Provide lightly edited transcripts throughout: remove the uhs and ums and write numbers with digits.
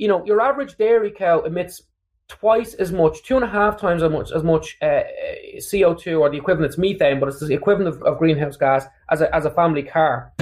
you know, your average dairy cow emits twice as much, 2.5 times as much CO2, or the equivalent, it's methane, but it's the equivalent of greenhouse gas, as a family car.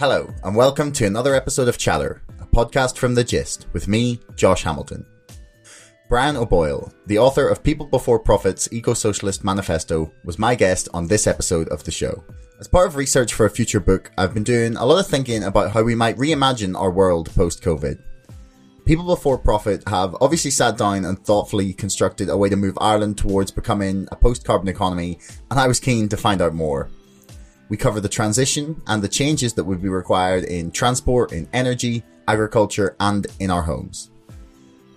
Hello, and welcome to another episode of Chatter, a podcast from The Gist, with me, Josh Hamilton. Brian O'Boyle, the author of People Before Profit's Eco-Socialist Manifesto, was my guest on this episode of the show. As part of research for a future book, I've been doing a lot of thinking about how we might reimagine our world post-COVID. People Before Profit have obviously sat down and thoughtfully constructed a way to move Ireland towards becoming a post-carbon economy, and I was keen to find out more. We cover the transition and the changes that would be required in transport, in energy, agriculture, and in our homes.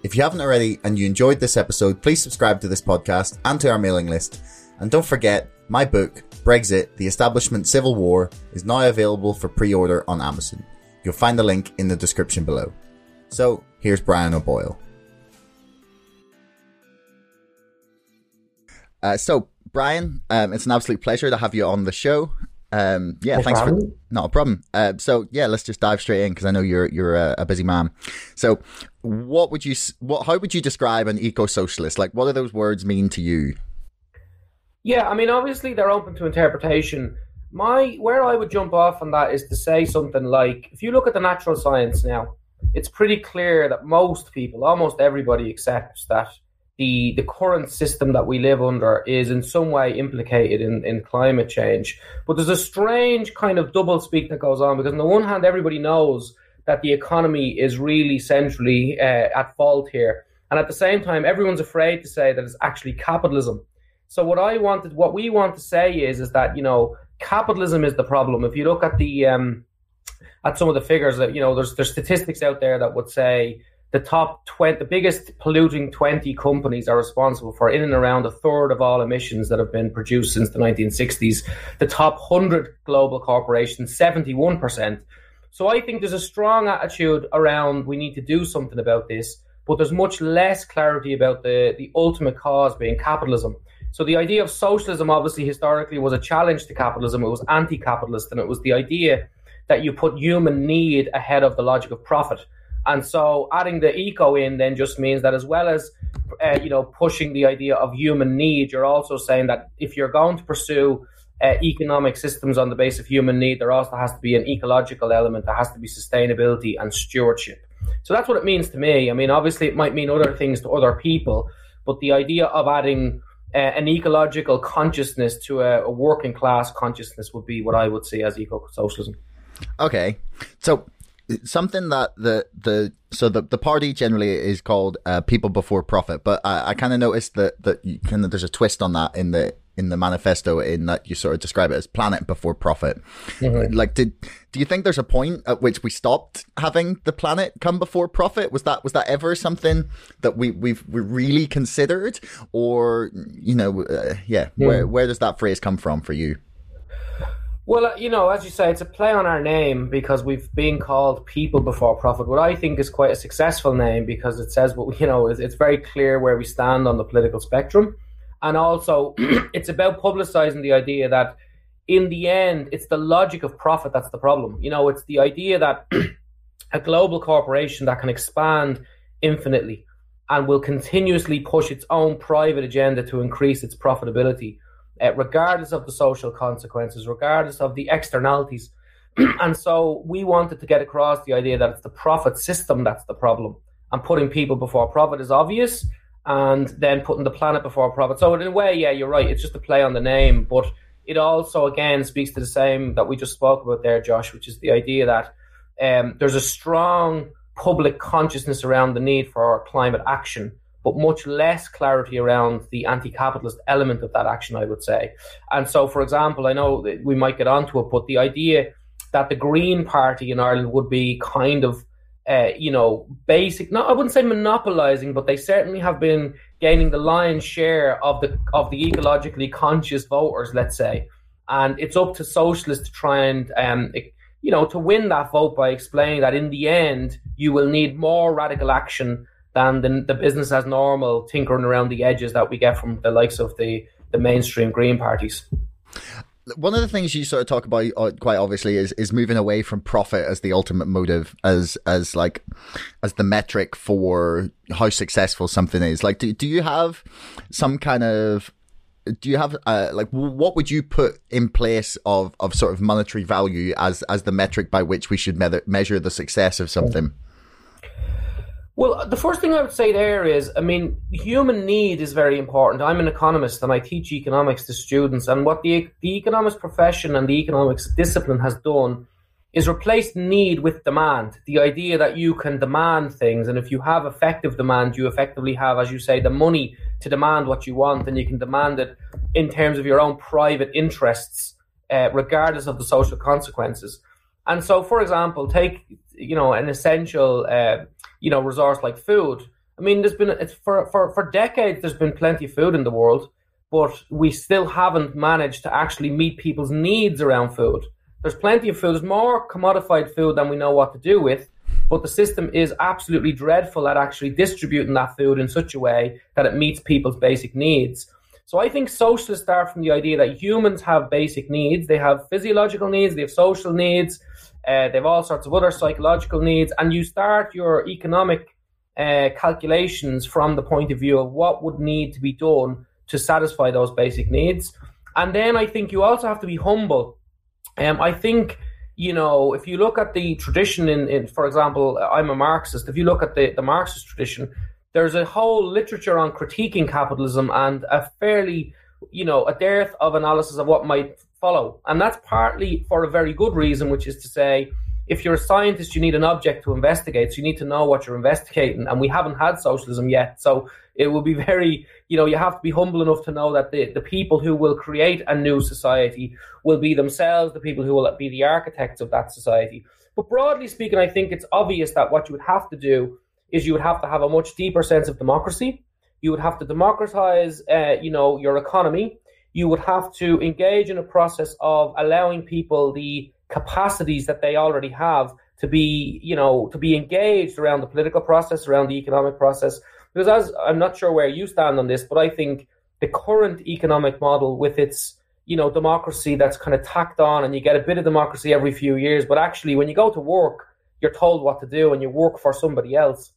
If you haven't already and you enjoyed this episode, please subscribe to this podcast and to our mailing list. And don't forget, my book, Brexit, The Establishment Civil War, is now available for pre-order on Amazon. You'll find the link in the description below. So, here's Brian O'Boyle. Brian, it's an absolute pleasure to have you on the show. Not a problem. Let's just dive straight in because I know you're a busy man. So, how would you describe an eco-socialist? Like, what do those words mean to you? Yeah, I mean, obviously they're open to interpretation. Where I would jump off on that is to say something like, if you look at the natural science now, it's pretty clear that most people, almost everybody, accepts that the current system that we live under is in some way implicated in climate change. But there's a strange kind of doublespeak that goes on, because on the one hand, everybody knows that the economy is really centrally at fault here. And at the same time, everyone's afraid to say that it's actually capitalism. So what we want to say is that, you know, capitalism is the problem. If you look at at some of the figures that, you know, there's statistics out there that would say, the top 20, the biggest polluting 20 companies are responsible for in and around a third of all emissions that have been produced since the 1960s. The top 100 global corporations, 71%. So I think there's a strong attitude around we need to do something about this, but there's much less clarity about the ultimate cause being capitalism. So the idea of socialism, obviously, historically was a challenge to capitalism. It was anti-capitalist, and it was the idea that you put human need ahead of the logic of profit. And so adding the eco in then just means that as well as, pushing the idea of human need, you're also saying that if you're going to pursue economic systems on the basis of human need, there also has to be an ecological element. There has to be sustainability and stewardship. So that's what it means to me. I mean, obviously, it might mean other things to other people, but the idea of adding an ecological consciousness to a working class consciousness would be what I would see as eco-socialism. Okay. So something that the party generally is called People Before Profit, but I kind of noticed that there's a twist on that in the manifesto, in that you sort of describe it as Planet Before Profit. Mm-hmm. Like, do you think there's a point at which we stopped having the planet come before profit? Was that ever something that we really considered, or where does that phrase come from for you? Well, you know, as you say, it's a play on our name because we've been called People Before Profit, what I think is quite a successful name because it says, it's very clear where we stand on the political spectrum. And also, it's about publicizing the idea that in the end, it's the logic of profit that's the problem. You know, it's the idea that a global corporation that can expand infinitely and will continuously push its own private agenda to increase its profitability, regardless of the social consequences, regardless of the externalities. And so we wanted to get across the idea that it's the profit system that's the problem. And putting people before profit is obvious, and then putting the planet before profit. So in a way, yeah, you're right. It's just a play on the name. But it also, again, speaks to the same that we just spoke about there, Josh, which is the idea that there's a strong public consciousness around the need for climate action, but much less clarity around the anti-capitalist element of that action, I would say. And so, for example, I know that we might get onto it, but the idea that the Green Party in Ireland would be kind of, I wouldn't say monopolising, but they certainly have been gaining the lion's share of the ecologically conscious voters, let's say. And it's up to socialists to try and, to win that vote by explaining that in the end, you will need more radical action than the business as normal tinkering around the edges that we get from the likes of the mainstream Green parties. One of the things you sort of talk about quite obviously is moving away from profit as the ultimate motive, as the metric for how successful something is. Like, do you have some kind of, what would you put in place of sort of monetary value as the metric by which we should measure the success of something? Well, the first thing I would say there is, human need is very important. I'm an economist and I teach economics to students. And what the economics profession and the economics discipline has done is replaced need with demand. The idea that you can demand things, and if you have effective demand, you effectively have, as you say, the money to demand what you want, and you can demand it in terms of your own private interests, regardless of the social consequences. And so, for example, take, an essential resource like food. For decades, there's been plenty of food in the world, but we still haven't managed to actually meet people's needs around food. There's plenty of food. There's more commodified food than we know what to do with, but the system is absolutely dreadful at actually distributing that food in such a way that it meets people's basic needs. So I think socialists start from the idea that humans have basic needs. They have physiological needs, they have social needs, they have all sorts of other psychological needs, and you start your economic calculations from the point of view of what would need to be done to satisfy those basic needs. And then I think you also have to be humble. I think, if you look at the tradition in, for example, I'm a Marxist. If you look at the Marxist tradition, there's a whole literature on critiquing capitalism and a fairly, a dearth of analysis of what might follow. And that's partly for a very good reason, which is to say, if you're a scientist, you need an object to investigate. So you need to know what you're investigating. And we haven't had socialism yet. So it will be very, you have to be humble enough to know that the people who will create a new society will be themselves the people who will be the architects of that society. But broadly speaking, I think it's obvious that what you would have to do is you would have to have a much deeper sense of democracy. You would have to democratize, your economy. You would have to engage in a process of allowing people the capacities that they already have to be engaged around the political process, around the economic process. Because I'm not sure where you stand on this, but I think the current economic model with its, democracy that's kind of tacked on, and you get a bit of democracy every few years, but actually when you go to work, you're told what to do and you work for somebody else.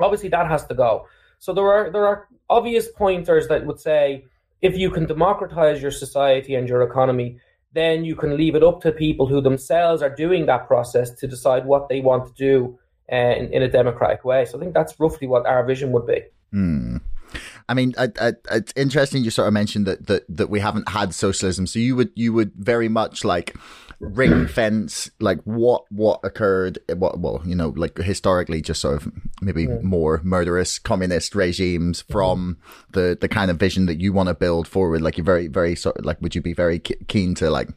Obviously that has to go. So there are obvious pointers that would say, if you can democratize your society and your economy, then you can leave it up to people who themselves are doing that process to decide what they want to do in a democratic way. So I think that's roughly what our vision would be. Mm. I mean, it's interesting you sort of mentioned that we haven't had socialism. So you would very much like ring fence like what occurred, historically, just sort of maybe more murderous communist regimes from the kind of vision that you want to build forward. Like, you're very, very sort of like, would you be very keen to like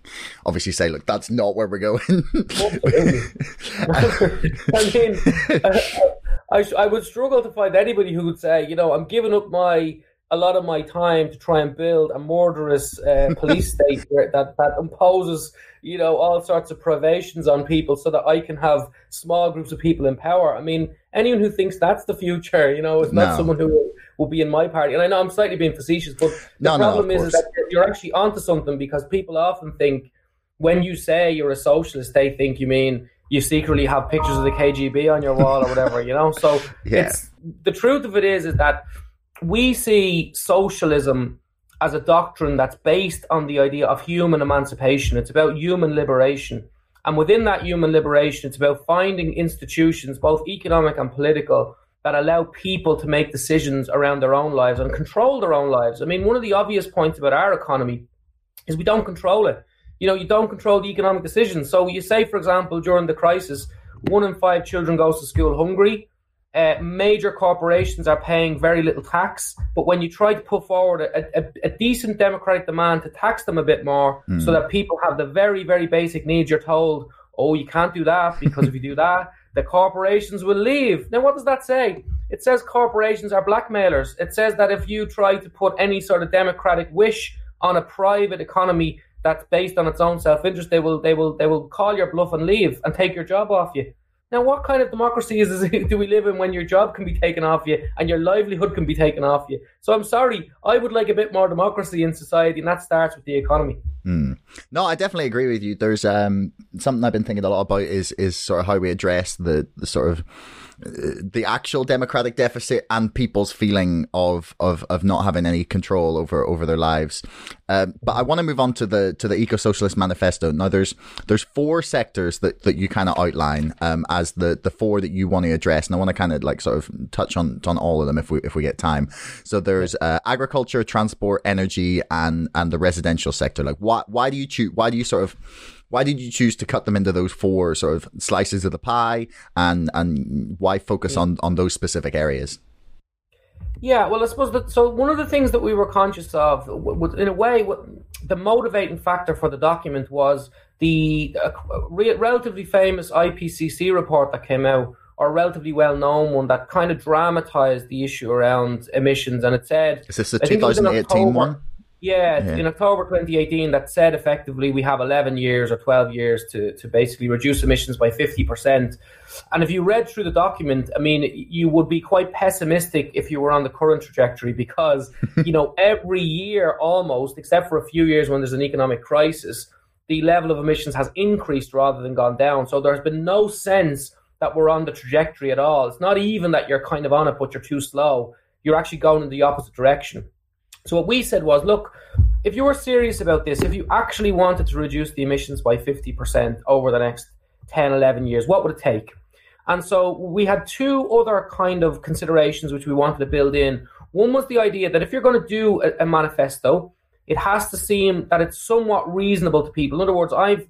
obviously say, look, that's not where we're going? I would struggle to find anybody who would say, I'm giving up a lot of my time to try and build a murderous police state that imposes, all sorts of privations on people so that I can have small groups of people in power. I mean, anyone who thinks that's the future, is not someone who will be in my party. And I know I'm slightly being facetious, but the problem is that you're actually onto something, because people often think when you say you're a socialist, they think you mean you secretly have pictures of the KGB on your wall or whatever, So the truth of it is that we see socialism as a doctrine that's based on the idea of human emancipation. It's about human liberation. And within that human liberation, it's about finding institutions, both economic and political, that allow people to make decisions around their own lives and control their own lives. I mean, one of the obvious points about our economy is we don't control it. You don't control the economic decisions. So you say, for example, during the crisis, 1 in 5 children goes to school hungry. Major corporations are paying very little tax. But when you try to put forward a decent democratic demand to tax them a bit more so that people have the very, very basic needs, you're told, oh, you can't do that, because if you do that, the corporations will leave. Now, what does that say? It says corporations are blackmailers. It says that if you try to put any sort of democratic wish on a private economy, that's based on its own self-interest, they will call your bluff and leave and take your job off you. Now, what kind of democracy do we live in when your job can be taken off you and your livelihood can be taken off you? So I'm sorry, I would like a bit more democracy in society, and that starts with the economy. Mm. No, I definitely agree with you. There's something I've been thinking a lot about is sort of how we address the sort of the actual democratic deficit and people's feeling of not having any control over their lives. But I want to move on to the Eco-Socialist Manifesto. Now, there's four sectors that you kind of outline as the four that you want to address, and I want to kind of like sort of touch on all of them if we get time. So there's agriculture, transport, energy, and the residential sector. Like, why did you choose to cut them into those four sort of slices of the pie, and why focus on those specific areas? Yeah, well, I suppose so one of the things that we were conscious of, in a way, the motivating factor for the document was the relatively famous IPCC report that came out, or a relatively well-known one that kind of dramatized the issue around emissions. And it said... Is this the 2018 one? Yeah, in October 2018, that said effectively we have 11 years or 12 years to basically reduce emissions by 50%. And if you read through the document, I mean, you would be quite pessimistic if you were on the current trajectory because, you know, every year almost, except for a few years when there's an economic crisis, the level of emissions has increased rather than gone down. So there's been no sense that we're on the trajectory at all. It's not even that you're kind of on it, but you're too slow. You're actually going in the opposite direction. So what we said was, look, if you were serious about this, if you actually wanted to reduce the emissions by 50% over the next 10, 11 years, what would it take? And so we had two other kind of considerations which we wanted to build in. One was the idea that if you're going to do a manifesto, it has to seem that it's somewhat reasonable to people. In other words, I've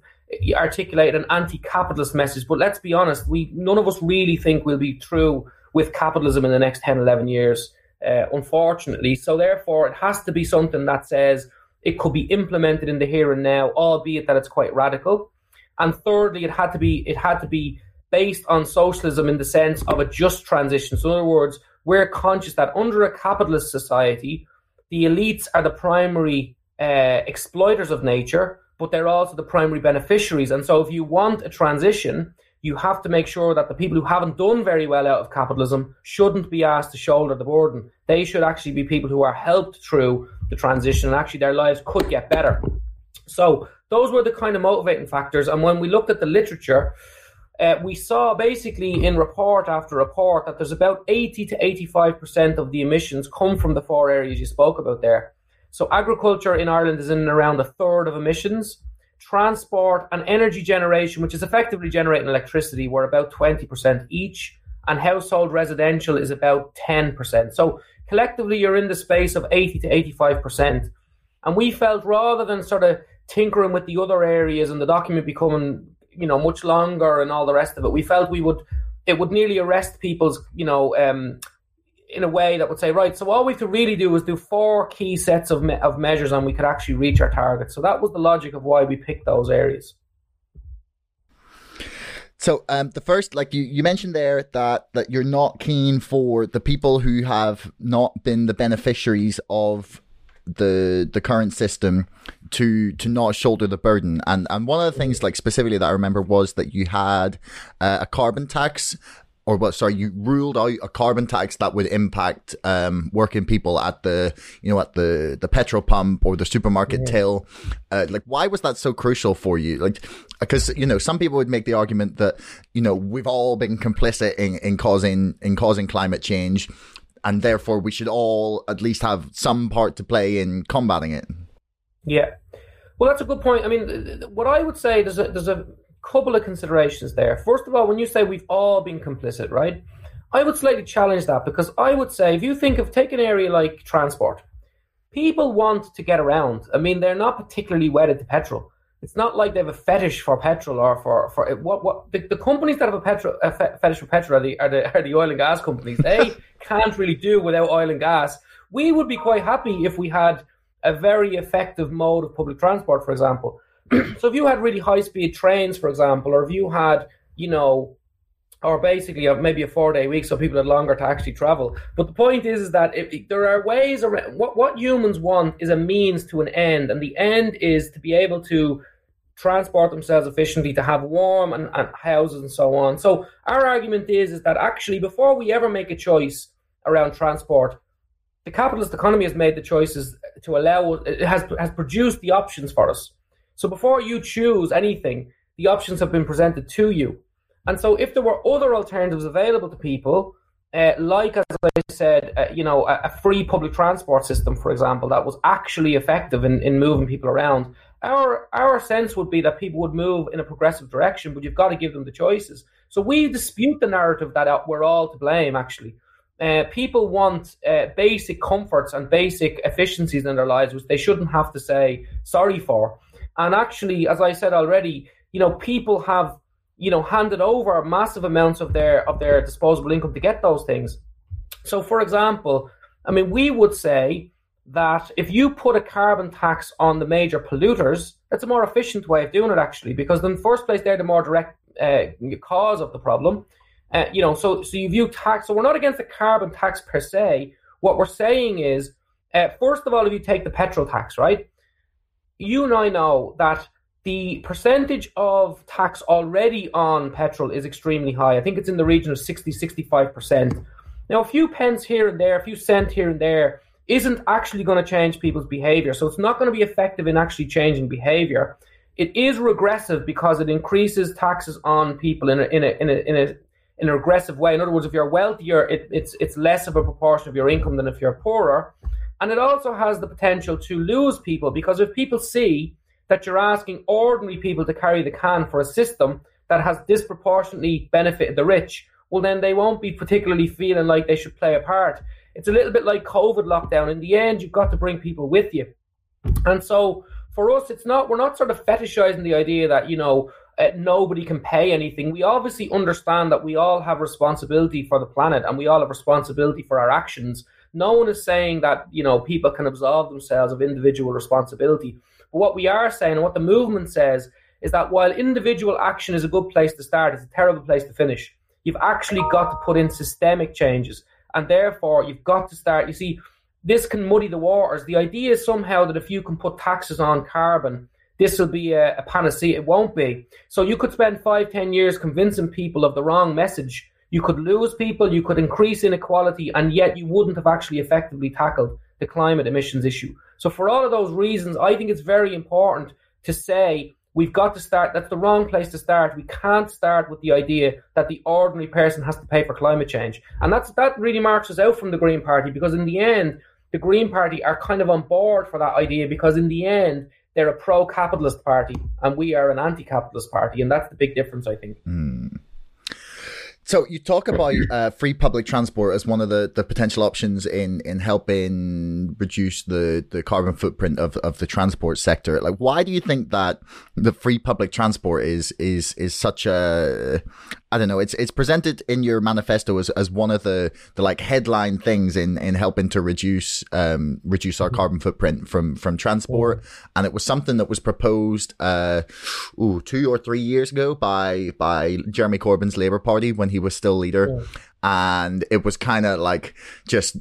articulated an anti-capitalist message, but let's be honest, none of us really think we'll be through with capitalism in the next 10, 11 years. Unfortunately, so therefore it has to be something that says it could be implemented in the here and now, albeit that it's quite radical. And thirdly, it had to be based on socialism in the sense of a just transition. So in other words, we're conscious that under a capitalist society, the elites are the primary exploiters of nature, but they're also the primary beneficiaries. And so if you want a transition, you have to make sure that the people who haven't done very well out of capitalism shouldn't be asked to shoulder the burden. They should actually be people who are helped through the transition, and actually their lives could get better. So those were the kind of motivating factors. And when we looked at the literature, we saw basically in report after report that there's about 80 to 85% of the emissions come from the four areas you spoke about there. So agriculture in Ireland is in and around a third of emissions. Transport and energy generation, which is effectively generating electricity, were about 20% each, and household residential is about 10%. So collectively, you're in the space of 80 to 85%. And we felt rather than sort of tinkering with the other areas and the document becoming, you know, much longer and all the rest of it, we felt it would nearly arrest people's, you know, in a way that would say, right, so all we could really do is do four key sets of measures and we could actually reach our target. So that was the logic of why we picked those areas. So the first, like you mentioned there, that you're not keen for the people who have not been the beneficiaries of the current system to not shoulder the burden. And one of the things, like specifically that I remember, was that you had a carbon tax. You ruled out a carbon tax that would impact working people at the petrol pump or the supermarket till. Like, why was that so crucial for you? Like, because, you know, some people would make the argument that, you know, we've all been complicit in causing climate change, and therefore we should all at least have some part to play in combating it. Yeah, well, that's a good point. I mean, what I would say there's a couple of considerations there. First of all, when you say we've all been complicit, right? I would slightly challenge that, because I would say if you think of take an area like transport, people want to get around. I mean, they're not particularly wedded to petrol. It's not like they have a fetish for petrol or for what the companies that have a fetish for petrol are the oil and gas companies. They can't really do without oil and gas. We would be quite happy if we had a very effective mode of public transport, for example. So if you had really high-speed trains, for example, or if you had, you know, or basically maybe a 4-day week so people had longer to actually travel. But the point is that there are ways around. What humans want is a means to an end, and the end is to be able to transport themselves efficiently, to have warm and houses and so on. So our argument is that actually before we ever make a choice around transport, the capitalist economy has made the choices to allow, it has produced the options for us. So before you choose anything, the options have been presented to you. And so if there were other alternatives available to people, like, as I said, a free public transport system, for example, that was actually effective in moving people around, our sense would be that people would move in a progressive direction, but you've got to give them the choices. So we dispute the narrative that we're all to blame, actually. People want basic comforts and basic efficiencies in their lives, which they shouldn't have to say sorry for. And actually, as I said already, people have handed over massive amounts of their disposable income to get those things. So, for example, we would say that if you put a carbon tax on the major polluters, that's a more efficient way of doing it, actually, because in the first place, they're the more direct cause of the problem. So you view tax. So we're not against the carbon tax per se. What we're saying is, first of all, if you take the petrol tax, right, you and I know that the percentage of tax already on petrol is extremely high. I think it's in the region of 60, 65%. Now, a few pence here and there, a few cent here and there isn't actually going to change people's behavior. So it's not going to be effective in actually changing behavior. It is regressive because it increases taxes on people in a regressive way. In other words, if you're wealthier, it's less of a proportion of your income than if you're poorer. And it also has the potential to lose people, because if people see that you're asking ordinary people to carry the can for a system that has disproportionately benefited the rich, well, then they won't be particularly feeling like they should play a part. It's a little bit like COVID lockdown. In the end, you've got to bring people with you. And so for us, we're not sort of fetishizing the idea that, nobody can pay anything. We obviously understand that we all have responsibility for the planet and we all have responsibility for our actions. No one is saying that, people can absolve themselves of individual responsibility. But what we are saying and what the movement says is that while individual action is a good place to start, it's a terrible place to finish. You've actually got to put in systemic changes. And therefore, you've got to start. You see, this can muddy the waters. The idea is somehow that if you can put taxes on carbon, this will be a panacea. It won't be. So you could spend 5-10 years convincing people of the wrong message. You could lose people. You could increase inequality. And yet you wouldn't have actually effectively tackled the climate emissions issue. So for all of those reasons, I think it's very important to say we've got to start. That's the wrong place to start. We can't start with the idea that the ordinary person has to pay for climate change. And that really marks us out from the Green Party, because in the end, the Green Party are kind of on board for that idea, because in the end, they're a pro-capitalist party and we are an anti-capitalist party. And that's the big difference, I think. Mm. So you talk about free public transport as one of the potential options in helping reduce the carbon footprint of the transport sector. Like, why do you think that the free public transport is such a, I don't know, it's presented in your manifesto as one of the like headline things in helping to reduce our carbon footprint from transport. And it was something that was proposed 2 or 3 years ago by Jeremy Corbyn's Labour Party when he was still leader. Yeah. And it was kind of like just,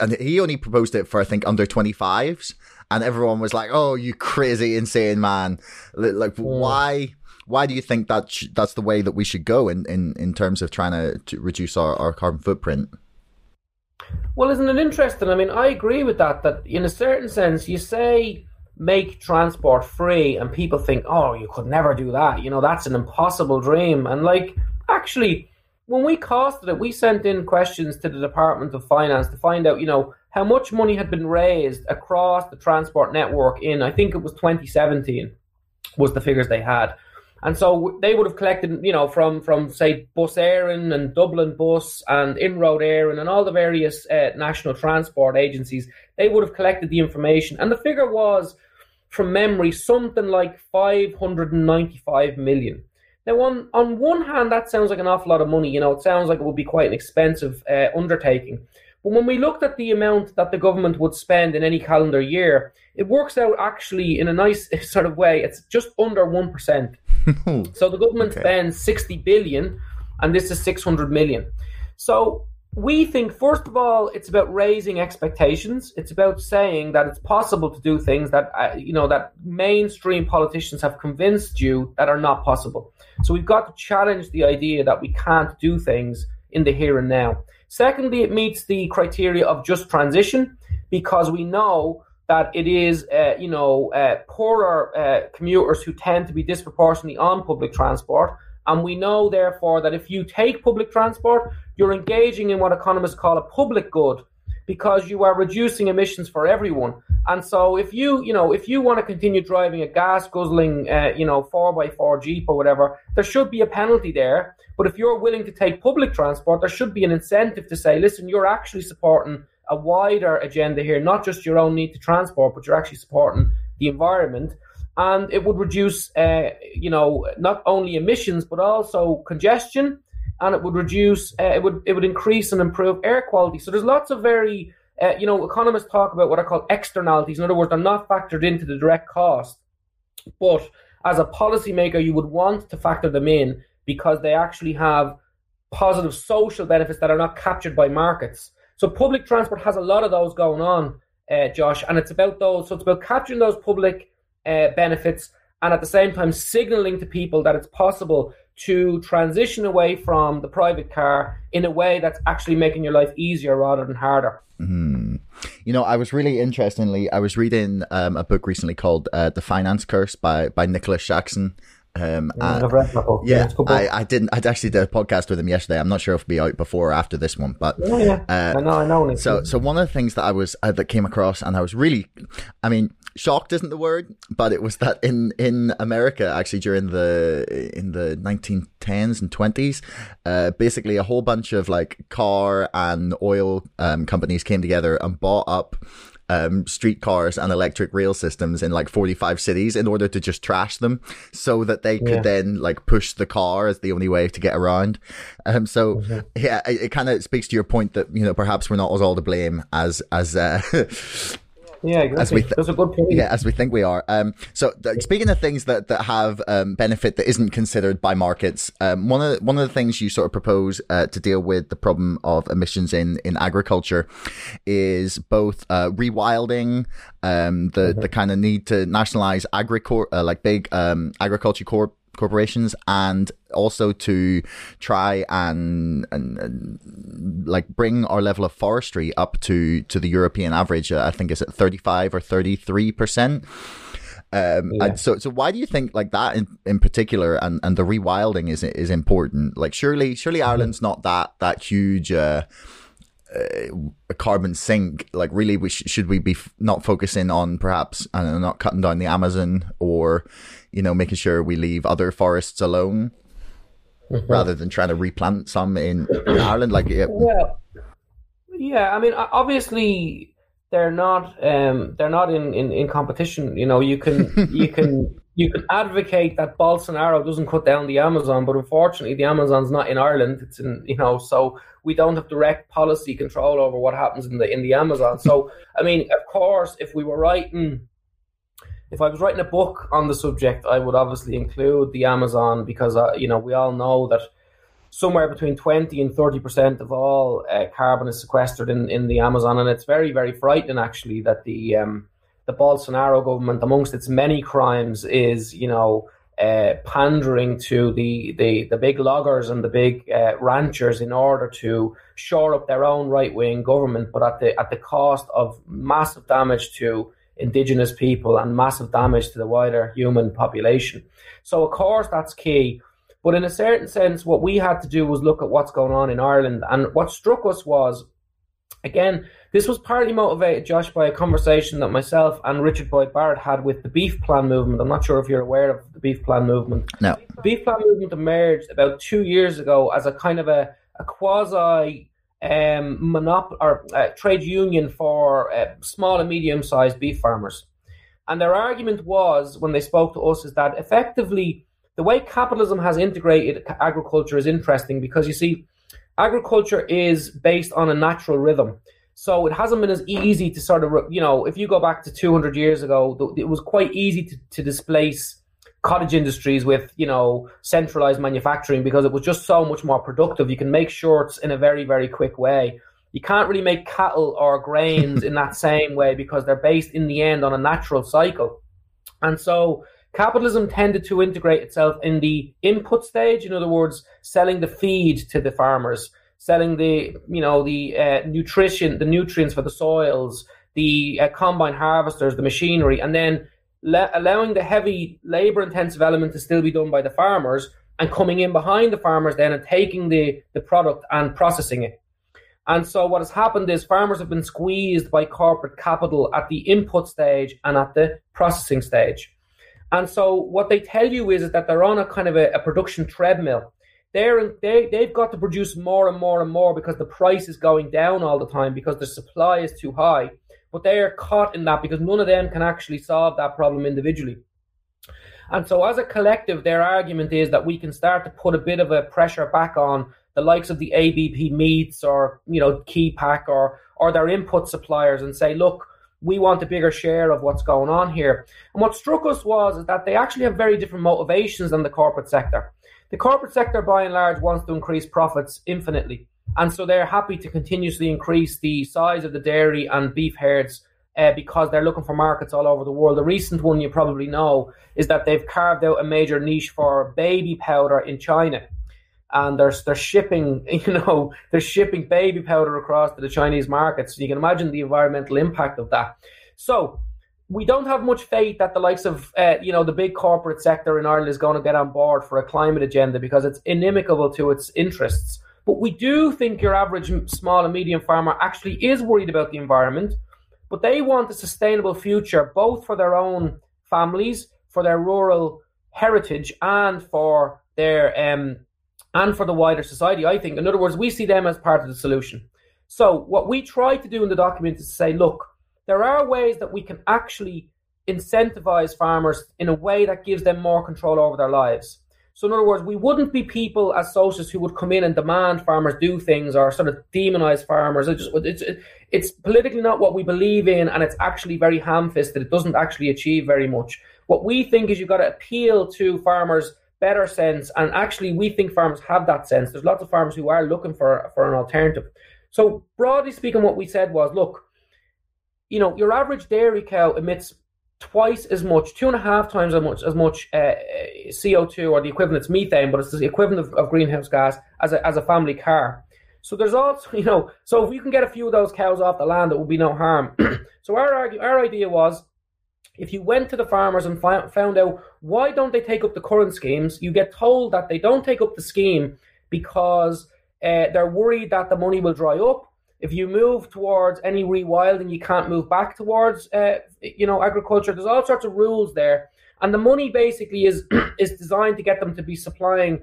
and he only proposed it for, I think, under 25s. And everyone was like, oh, you crazy, insane man. Like, why do you think that that's the way that we should go in terms of trying to reduce our carbon footprint? Well, isn't it interesting? I agree with that in a certain sense, you say make transport free and people think, oh, you could never do that. That's an impossible dream. And actually, when we costed it, we sent in questions to the Department of Finance to find out, how much money had been raised across the transport network in, I think it was 2017 was the figures they had. And so they would have collected, from, say, Bus Éireann and Dublin Bus and Iarnród Éireann and all the various national transport agencies, they would have collected the information. And the figure was, from memory, something like 595 million. Now, on one hand, that sounds like an awful lot of money. It sounds like it would be quite an expensive undertaking. But when we looked at the amount that the government would spend in any calendar year, it works out actually in a nice sort of way. It's just under 1%. So the government spends 60 billion and this is 600 million. So we think, first of all, it's about raising expectations. It's about saying that it's possible to do things that, that mainstream politicians have convinced you that are not possible. So we've got to challenge the idea that we can't do things in the here and now. Secondly, it meets the criteria of just transition, because we know that it is, poorer commuters who tend to be disproportionately on public transport. And we know, therefore, that if you take public transport, you're engaging in what economists call a public good, because you are reducing emissions for everyone. And so if you want to continue driving a gas-guzzling, 4x4 Jeep or whatever, there should be a penalty there. But if you're willing to take public transport, there should be an incentive to say, listen, you're actually supporting a wider agenda here, not just your own need to transport, but you're actually supporting the environment. And it would reduce, not only emissions, but also congestion. And it would reduce, it would increase and improve air quality. So there's lots of very, economists talk about what are called externalities. In other words, they're not factored into the direct cost. But as a policymaker, you would want to factor them in, because they actually have positive social benefits that are not captured by markets. So public transport has a lot of those going on, Josh. And it's about those. So it's about capturing those public benefits, and at the same time signaling to people that it's possible to transition away from the private car in a way that's actually making your life easier rather than harder. Mm-hmm. I was reading a book recently called The Finance Curse by Nicholas Shaxson. I've read that book. Yeah, I actually did a podcast with him yesterday. I'm not sure if it'll be out before or after this one, but yeah. I know. So one of the things that I was that came across, and I was really, shocked isn't the word, but it was that in America, actually during the 1910s and 20s, basically a whole bunch of car and oil companies came together and bought up streetcars and electric rail systems in 45 cities in order to just trash them, so that they could then push the car as the only way to get around. It kind of speaks to your point that perhaps we're not as all to blame as yeah, exactly. That's a good point. Yeah, as we think we are. Speaking of things that have benefit that isn't considered by markets, one of the things you sort of propose to deal with the problem of emissions in agriculture is both rewilding, the kind of need to nationalize agriculture corporations, and also to try and bring our level of forestry up to the European average. I think it's at 35 or 33%. So why do you think that in particular and the rewilding is important? Surely Ireland's not that huge a carbon sink. Really, should we be not focusing on perhaps, I don't know, not cutting down the Amazon, or making sure we leave other forests alone, rather than trying to replant some in Ireland? Obviously they're not in competition. You can advocate that Bolsonaro doesn't cut down the Amazon, but unfortunately the Amazon's not in Ireland. It's in, so we don't have direct policy control over what happens in the Amazon. So, of course, if I was writing a book on the subject, I would obviously include the Amazon, because, we all know that somewhere between 20 and 30% of all carbon is sequestered in the Amazon. And it's very, very frightening, actually, that the Bolsonaro government, amongst its many crimes, is, pandering to the big loggers and the big ranchers in order to shore up their own right-wing government, but at the cost of massive damage to indigenous people and massive damage to the wider human population. So, of course, that's key. But in a certain sense, what we had to do was look at what's going on in Ireland. And what struck us was, again, this was partly motivated, Josh, by a conversation that myself and Richard Boyd Barrett had with the Beef Plan movement. I'm not sure if you're aware of the Beef Plan movement. No. The Beef Plan movement emerged about 2 years ago as a kind of a quasi trade union for small and medium-sized beef farmers. And their argument was, when they spoke to us, is that effectively the way capitalism has integrated agriculture is interesting, because you see, agriculture is based on a natural rhythm. So it hasn't been as easy to if you go back to 200 years ago, it was quite easy to displace cottage industries with, you know, centralized manufacturing, because it was just so much more productive. You can make shirts in a very, very quick way. You can't really make cattle or grains in that same way, because they're based in the end on a natural cycle. And so capitalism tended to integrate itself in the input stage. In other words, selling the feed to the farmers, selling the, you know, the nutrition, the nutrients for the soils, the combine harvesters, the machinery, and then allowing the heavy labor-intensive element to still be done by the farmers, and coming in behind the farmers then and taking the product and processing it. And so what has happened is farmers have been squeezed by corporate capital at the input stage and at the processing stage. And so what they tell you is that they're on a kind of a production treadmill. They've got to produce more and more and more, because the price is going down all the time because the supply is too high. But they are caught in that because none of them can actually solve that problem individually. And so as a collective, their argument is that we can start to put a bit of a pressure back on the likes of the ABP meats or, you know, Keypack or their input suppliers, and say, look, we want a bigger share of what's going on here. And what struck us was that they actually have very different motivations than the corporate sector. The corporate sector, by and large, wants to increase profits infinitely. And so they're happy to continuously increase the size of the dairy and beef herds because they're looking for markets all over the world. The recent one you probably know is that they've carved out a major niche for baby powder in China. And they're shipping baby powder across to the Chinese markets. So you can imagine the environmental impact of that. So we don't have much faith that the likes of the big corporate sector in Ireland is going to get on board for a climate agenda, because it's inimical to its interests. But we do think your average small and medium farmer actually is worried about the environment, but they want a sustainable future, both for their own families, for their rural heritage, and for their and for the wider society, I think. In other words, we see them as part of the solution. So what we try to do in the document is to say, look, there are ways that we can actually incentivize farmers in a way that gives them more control over their lives. So in other words, we wouldn't be people as socialists who would come in and demand farmers do things or sort of demonize farmers. It's politically not what we believe in, and it's actually very ham-fisted. It doesn't actually achieve very much. What we think is you've got to appeal to farmers' better sense, and actually we think farmers have that sense. There's lots of farmers who are looking for an alternative. So broadly speaking, what we said was, look, you know, your average dairy cow emits twice as much, 2.5 times as much CO2, or the equivalent, it's methane, but it's the equivalent of greenhouse gas, as a family car. So there's also, you know, so if you can get a few of those cows off the land, it would be no harm. So our idea was, if you went to the farmers and found out why don't they take up the current schemes, you get told that they don't take up the scheme because they're worried that the money will dry up. If you move towards any rewilding, you can't move back towards, agriculture. There's all sorts of rules there. And the money basically is designed to get them to be supplying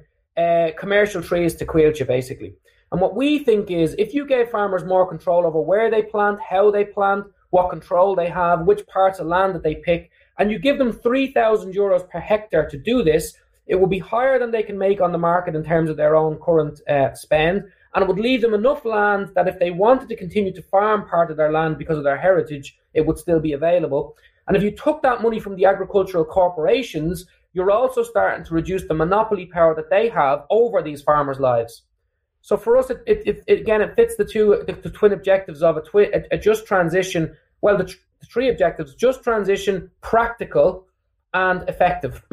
commercial trees to Cuilche, basically. And what we think is, if you gave farmers more control over where they plant, how they plant, what control they have, which parts of land that they pick, and you give them €3,000 per hectare to do this, it will be higher than they can make on the market in terms of their own current spend, and it would leave them enough land that if they wanted to continue to farm part of their land because of their heritage, it would still be available. And if you took that money from the agricultural corporations, you're also starting to reduce the monopoly power that they have over these farmers' lives. So for us, it fits the twin objectives of a just transition. Well, the three objectives: just transition, practical, and effective.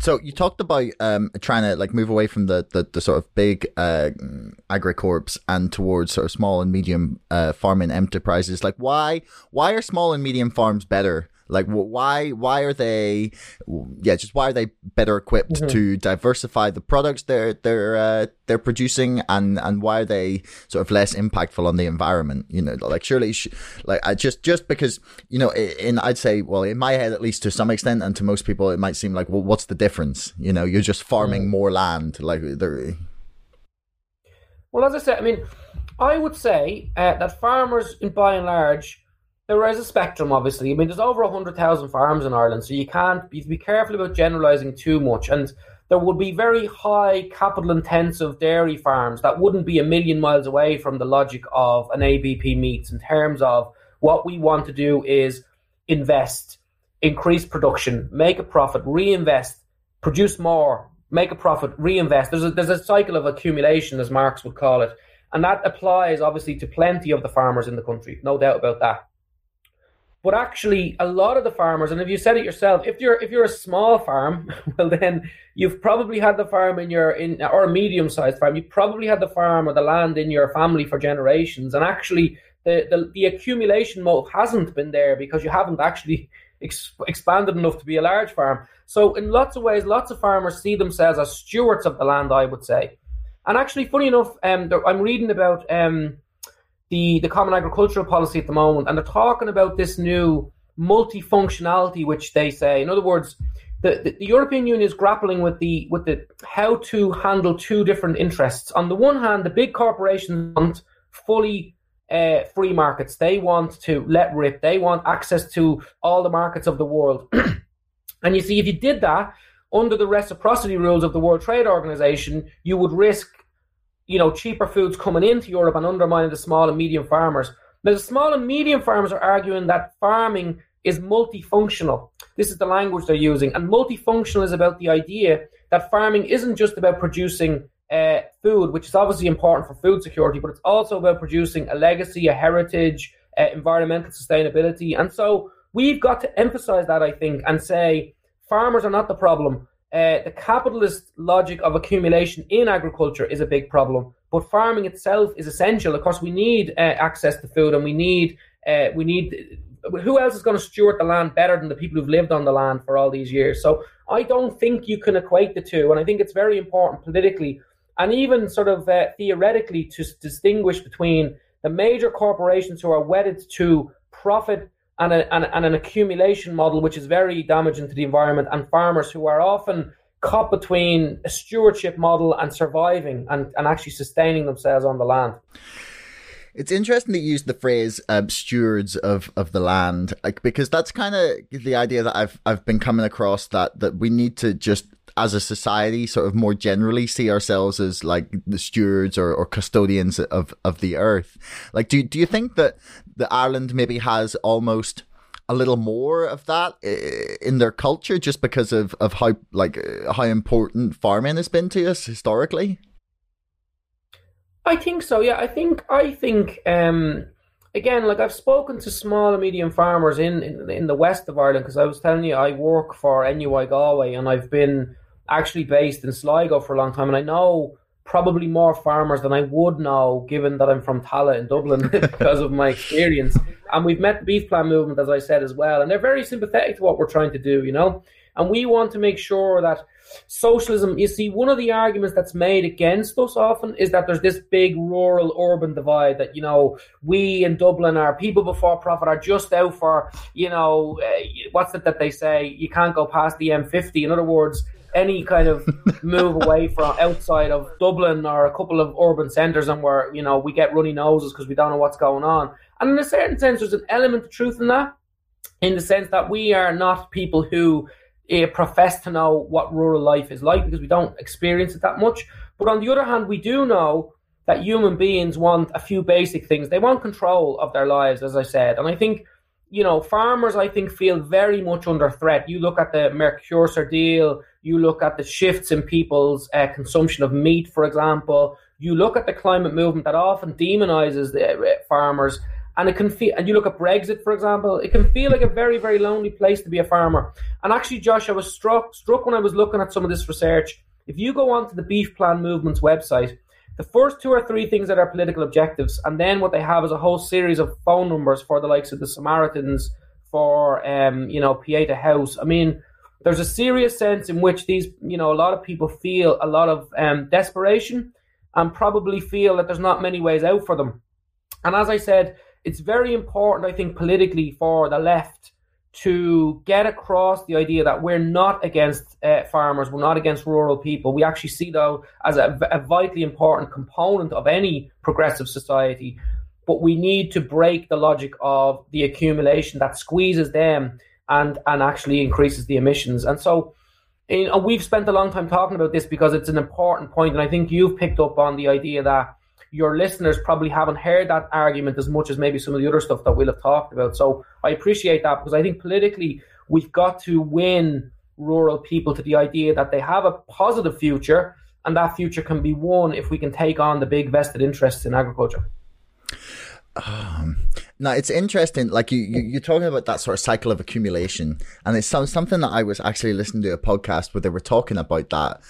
So you talked about trying to like move away from the sort of big agri-corps and towards sort of small and medium farming enterprises. Like, why are small and medium farms better? Like, why are they? Yeah, just why are they better equipped to diversify the products they're producing, and why are they sort of less impactful on the environment? You know, like surely, just because, you know, in I'd say, well, in my head at least to some extent, and to most people, it might seem like, well, what's the difference? You know, you're just farming more land, like there. Well, as I said, I mean, I would say that farmers, by and large. There is a spectrum, obviously. I mean, there's over 100,000 farms in Ireland, so you have to be careful about generalising too much. And there would be very high capital-intensive dairy farms that wouldn't be a million miles away from the logic of an ABP meats in terms of what we want to do is invest increase production, make a profit, reinvest, produce more, make a profit, reinvest. There's a cycle of accumulation, as Marx would call it. And that applies, obviously, to plenty of the farmers in the country. No doubt about that. But actually, a lot of the farmers, and if you said it yourself, if you're a small farm, well, then you've probably had the farm or a medium-sized farm, you've probably had the farm or the land in your family for generations. And actually, the accumulation motive hasn't been there because you haven't actually expanded enough to be a large farm. So in lots of ways, lots of farmers see themselves as stewards of the land, I would say. And actually, funny enough, I'm reading about the Common Agricultural Policy at the moment, and they're talking about this new multifunctionality, which they say, in other words, the European Union is grappling with the how to handle two different interests. On the one hand, the big corporations want fully free markets. They want to let rip. They want access to all the markets of the world. And you see, if you did that, under the reciprocity rules of the World Trade Organization, you would risk, cheaper foods coming into Europe and undermining the small and medium farmers. Now, the small and medium farmers are arguing that farming is multifunctional. This is the language they're using. And multifunctional is about the idea that farming isn't just about producing food, which is obviously important for food security, but it's also about producing a legacy, a heritage, environmental sustainability. And so we've got to emphasize that, I think, and say, farmers are not the problem. The capitalist logic of accumulation in agriculture is a big problem, but farming itself is essential. Of course, we need access to food, and we need. Who else is going to steward the land better than the people who've lived on the land for all these years? So I don't think you can equate the two, and I think it's very important politically and even sort of theoretically to distinguish between the major corporations who are wedded to profit and an accumulation model, which is very damaging to the environment, and farmers who are often caught between a stewardship model and surviving and actually sustaining themselves on the land. It's interesting that you used the phrase stewards of the land, because that's kind of the idea that I've been coming across, that we need to just, as a society, sort of more generally see ourselves as like the stewards or custodians of the earth. Like, do you think that Ireland maybe has almost a little more of that in their culture, just because of how important farming has been to us historically? I think so. Yeah, I think. Again, like, I've spoken to small and medium farmers in the west of Ireland, because I was telling you I work for NUI Galway, and I've been actually based in Sligo for a long time, and I know probably more farmers than I would know, given that I'm from Tallaght in Dublin, because of my experience. And we've met the Beef Plan movement, as I said, as well, and they're very sympathetic to what we're trying to do, And we want to make sure that socialism, you see, one of the arguments that's made against us often is that there's this big rural-urban divide that, we in Dublin are people before profit, are just out for, what's it that they say? You can't go past the M50. In other words, any kind of move away from outside of Dublin or a couple of urban centres, and where, we get runny noses because we don't know what's going on. And in a certain sense, there's an element of truth in that, in the sense that we are not people who profess to know what rural life is like, because we don't experience it that much. But on the other hand, we do know that human beings want a few basic things. They want control of their lives, as I said. And I think, farmers, I think, feel very much under threat. You look at the Mercosur deal, you look at the shifts in people's consumption of meat, for example, you look at the climate movement that often demonizes the farmers. And it can feel, and you look at Brexit, for example, it can feel like a very, very lonely place to be a farmer. And actually, Josh, I was struck when I was looking at some of this research. If you go onto the Beef Plan movement's website, the first two or three things that are political objectives, and then what they have is a whole series of phone numbers for the likes of the Samaritans, for Pieta House. I mean, there's a serious sense in which these, a lot of people feel a lot of desperation, and probably feel that there's not many ways out for them. And as I said, it's very important, I think, politically for the left to get across the idea that we're not against farmers, we're not against rural people. We actually see them as a vitally important component of any progressive society. But we need to break the logic of the accumulation that squeezes them and actually increases the emissions. And so we've spent a long time talking about this because it's an important point, and I think you've picked up on the idea that your listeners probably haven't heard that argument as much as maybe some of the other stuff that we'll have talked about. So I appreciate that, because I think politically We've got to win rural people to the idea that they have a positive future, and that future can be won if we can take on the big vested interests in agriculture. Now, it's interesting, like you're talking about that sort of cycle of accumulation, and it's something that I was actually listening to a podcast where they were talking about that.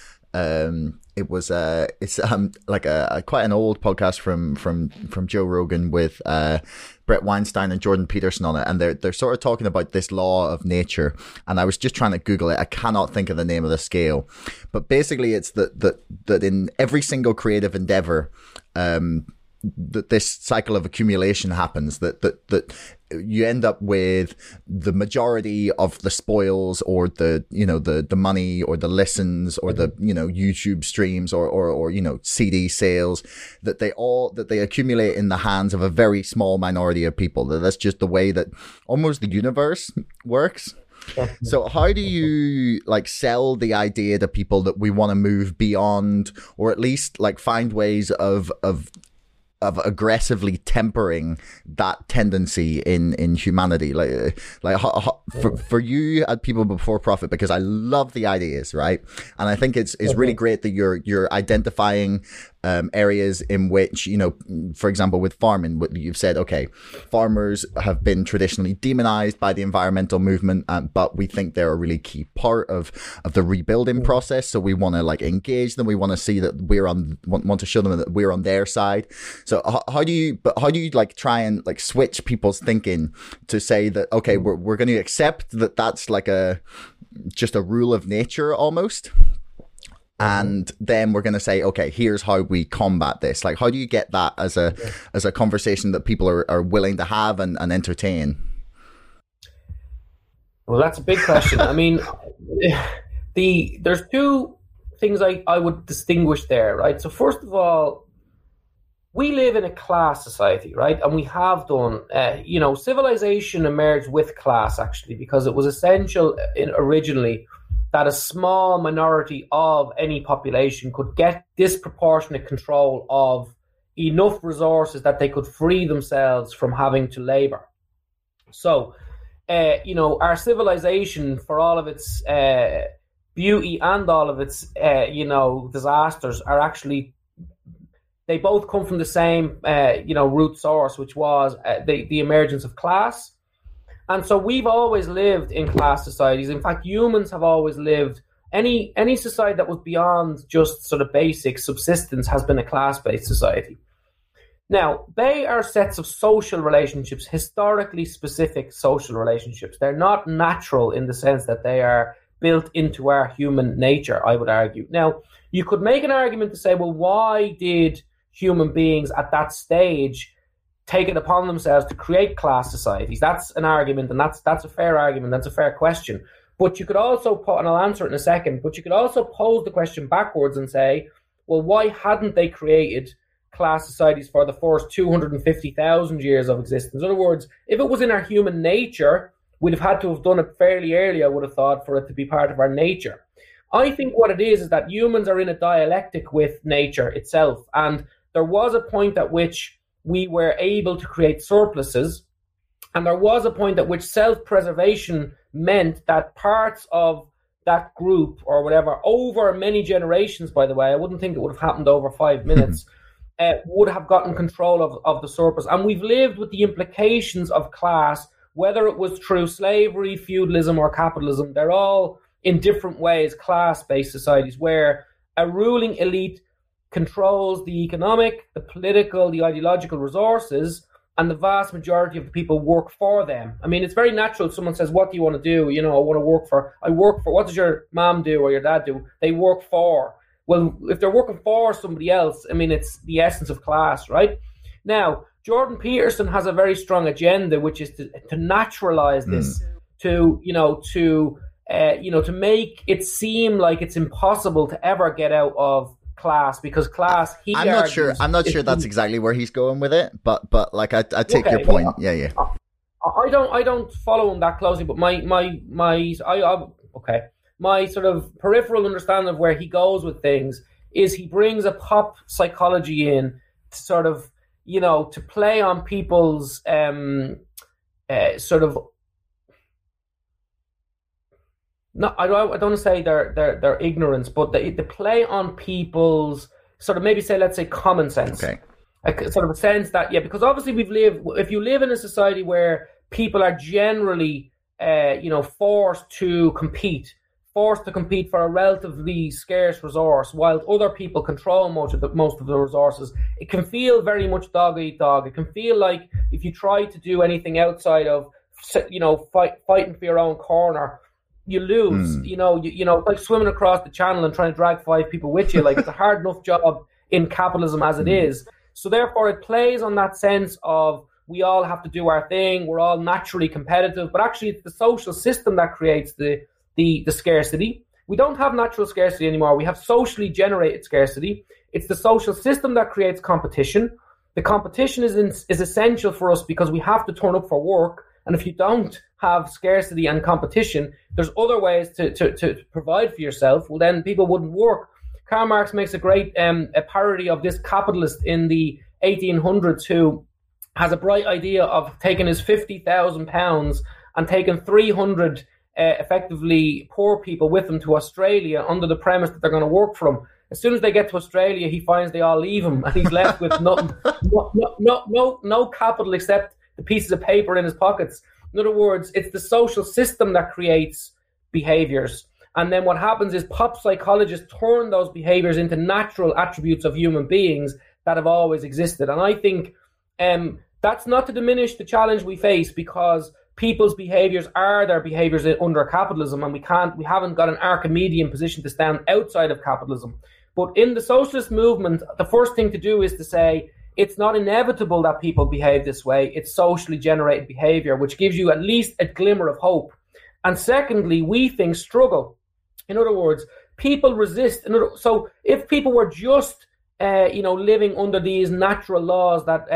It was like a quite an old podcast from Joe Rogan with Brett Weinstein and Jordan Peterson on it, and they're sort of talking about this law of nature. And I was just trying to Google it. I cannot think of the name of the scale, but basically it's that in every single creative endeavor, that this cycle of accumulation happens, that you end up with the majority of the spoils, or the money, or the listens, or the YouTube streams, or CD sales, that they accumulate in the hands of a very small minority of people. That's just the way that almost the universe works. So how do you sell the idea to people that we want to move beyond, or at least find ways of aggressively tempering that tendency in humanity? For you at People Before Profit, because I love the ideas, right? And I think it's really great that you're identifying areas in which, for example, with farming, you've said, okay, farmers have been traditionally demonized by the environmental movement, but we think they're a really key part of the rebuilding process. So we want to engage them. We want to see that want to show them that we're on their side. So how do you try and switch people's thinking to say that, okay, we're going to accept that that's just a rule of nature almost? And then we're going to say, okay, here's how we combat this. How do you get that as a conversation that people are willing to have and entertain? Well, that's a big question. I mean, there's two things I would distinguish there, right? So first of all, we live in a class society, right? And we have done, civilization emerged with class, actually, because it was essential originally that a small minority of any population could get disproportionate control of enough resources that they could free themselves from having to labor. So, our civilization, for all of its beauty and all of its, disasters, are actually, they both come from the same, root source, which was the emergence of class. And so we've always lived in class societies. In fact, humans have always lived. Any society that was beyond just sort of basic subsistence has been a class-based society. Now, they are sets of social relationships, historically specific social relationships. They're not natural in the sense that they are built into our human nature, I would argue. Now, you could make an argument to say, well, why did human beings at that stage take it upon themselves to create class societies? That's an argument, and that's a fair argument. That's a fair question. But you could also and I'll answer it in a second, but you could also pose the question backwards and say, well, why hadn't they created class societies for the first 250,000 years of existence? In other words, if it was in our human nature, we'd have had to have done it fairly early, I would have thought, for it to be part of our nature. I think what it is that humans are in a dialectic with nature itself. And there was a point at which we were able to create surpluses, and there was a point at which self-preservation meant that parts of that group or whatever, over many generations, by the way, I wouldn't think it would have happened over 5 minutes, would have gotten control of the surplus. And we've lived with the implications of class, whether it was through slavery, feudalism, or capitalism. They're all, in different ways, class-based societies where a ruling elite controls the economic, the political, the ideological resources, and the vast majority of the people work for them. I mean, it's very natural. Someone says, what do you want to do? I work for, what does your mom do or your dad do? They work for. Well, if they're working for somebody else, I mean, it's the essence of class, right? Now, Jordan Peterson has a very strong agenda, which is to naturalize this, to make it seem like it's impossible to ever get out of class, because class, he I'm not argues, sure I'm not sure that's exactly where he's going with it, but I take your point. I don't follow him that closely, but my sort of peripheral understanding of where he goes with things is he brings a pop psychology in to sort of to play on people's sort of No, I don't want to say they're ignorance, but the play on people's sort of maybe let's say common sense. Okay. Sort of a sense that, yeah, because obviously if you live in a society where people are generally, forced to compete for a relatively scarce resource, while other people control most of the resources, it can feel very much dog eat dog. It can feel like if you try to do anything outside of, fighting for your own corner, you lose. You know, like swimming across the channel and trying to drag five people with you. Like, it's a hard enough job in capitalism as it is. So therefore, it plays on that sense of we all have to do our thing. We're all naturally competitive, but actually, it's the social system that creates the scarcity. We don't have natural scarcity anymore. We have socially generated scarcity. It's the social system that creates competition. The competition is essential for us because we have to turn up for work. And if you don't have scarcity and competition, there's other ways to provide for yourself. Well, then people wouldn't work. Karl Marx makes a great a parody of this capitalist in the 1800s who has a bright idea of taking his £50,000 and taking 300 effectively poor people with him to Australia under the premise that they're going to work for him. As soon as they get to Australia, he finds they all leave him and he's left with nothing, no capital except the pieces of paper in his pockets. In other words, it's the social system that creates behaviours. And then what happens is pop psychologists turn those behaviours into natural attributes of human beings that have always existed. And I think that's not to diminish the challenge we face, because people's behaviours are their behaviours under capitalism, and we haven't got an Archimedean position to stand outside of capitalism. But in the socialist movement, the first thing to do is to say it's not inevitable that people behave this way. It's socially generated behaviour, which gives you at least a glimmer of hope. And secondly, we think struggle. In other words, people resist. So if people were just, living under these natural laws that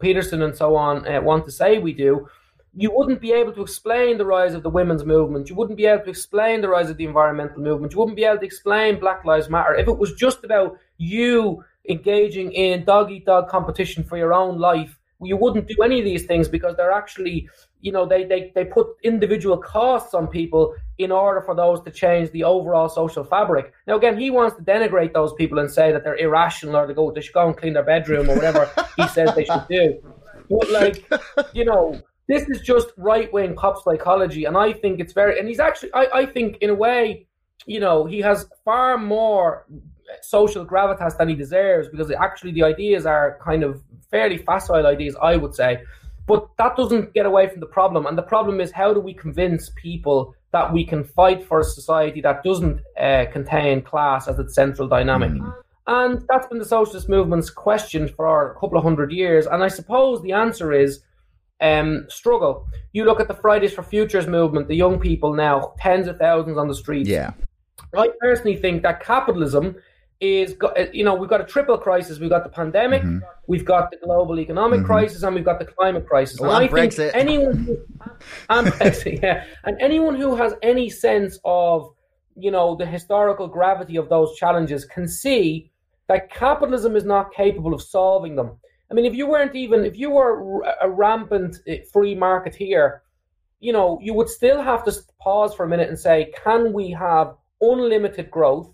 Peterson and so on want to say we do, you wouldn't be able to explain the rise of the women's movement. You wouldn't be able to explain the rise of the environmental movement. You wouldn't be able to explain Black Lives Matter. If it was just about you engaging in dog-eat-dog competition for your own life, you wouldn't do any of these things, because they're actually, they put individual costs on people in order for those to change the overall social fabric. Now, again, he wants to denigrate those people and say that they're irrational or they should go and clean their bedroom or whatever he says they should do. But, this is just right-wing pop psychology, and I think it's very... And he's actually... I think, in a way, he has far more social gravitas than he deserves, because actually the ideas are kind of fairly facile ideas, I would say. But that doesn't get away from the problem, and the problem is, how do we convince people that we can fight for a society that doesn't contain class as its central dynamic? And that's been the socialist movement's question for a couple of hundred years, and I suppose the answer is struggle. You look at the Fridays for Futures movement, the young people now, tens of thousands on the streets. Yeah, I personally think that capitalism is, we've got a triple crisis. We've got the pandemic, we've got the global economic crisis, and we've got the climate crisis. And I think Brexit. Anyone who has any sense of the historical gravity of those challenges can see that capitalism is not capable of solving them. I mean, if you were a rampant free marketeer, you would still have to pause for a minute and say, can we have unlimited growth,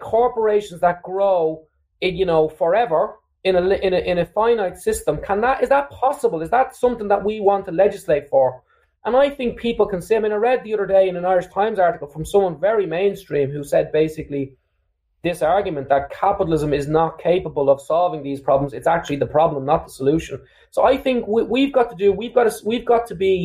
corporations that grow, forever in a finite system? Is that possible? Is that something that we want to legislate for? And I think people can see. I mean, I read the other day in an Irish Times article from someone very mainstream who said basically this argument that capitalism is not capable of solving these problems. It's actually the problem, not the solution. So I think we've got to be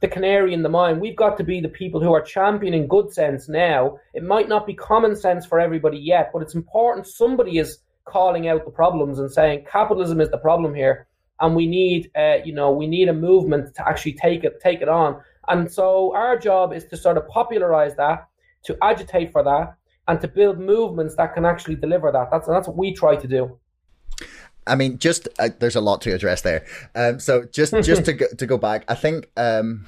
the canary in the mine. We've got to be the people who are championing good sense now. It might not be common sense for everybody yet, but it's important somebody is calling out the problems and saying capitalism is the problem here, and we need a movement to actually take it on. And so our job is to sort of popularize that, to agitate for that, and to build movements that can actually deliver that. That's what we try to do. I mean, just there's a lot to address there. So just to go back, I think, one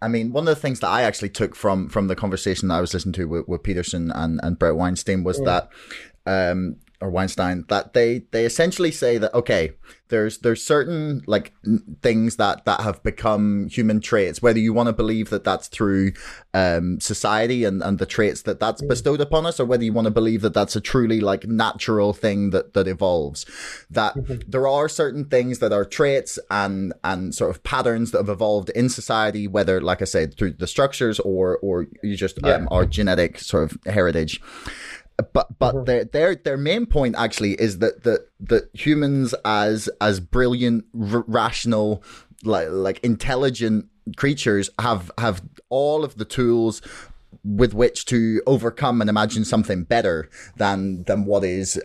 of the things that I actually took from the conversation that I was listening to with Peterson and Brett Weinstein was that or Weinstein, that they essentially say that, okay, there's certain like things that have become human traits, whether you want to believe that that's through society and the traits that's bestowed upon us, or whether you want to believe that that's a truly like natural thing that evolves, that there are certain things that are traits and sort of patterns that have evolved in society, whether, like I said, through the structures or you just our genetic sort of heritage. But their main point actually is that humans as brilliant, rational, like intelligent creatures have all of the tools with which to overcome and imagine something better than what is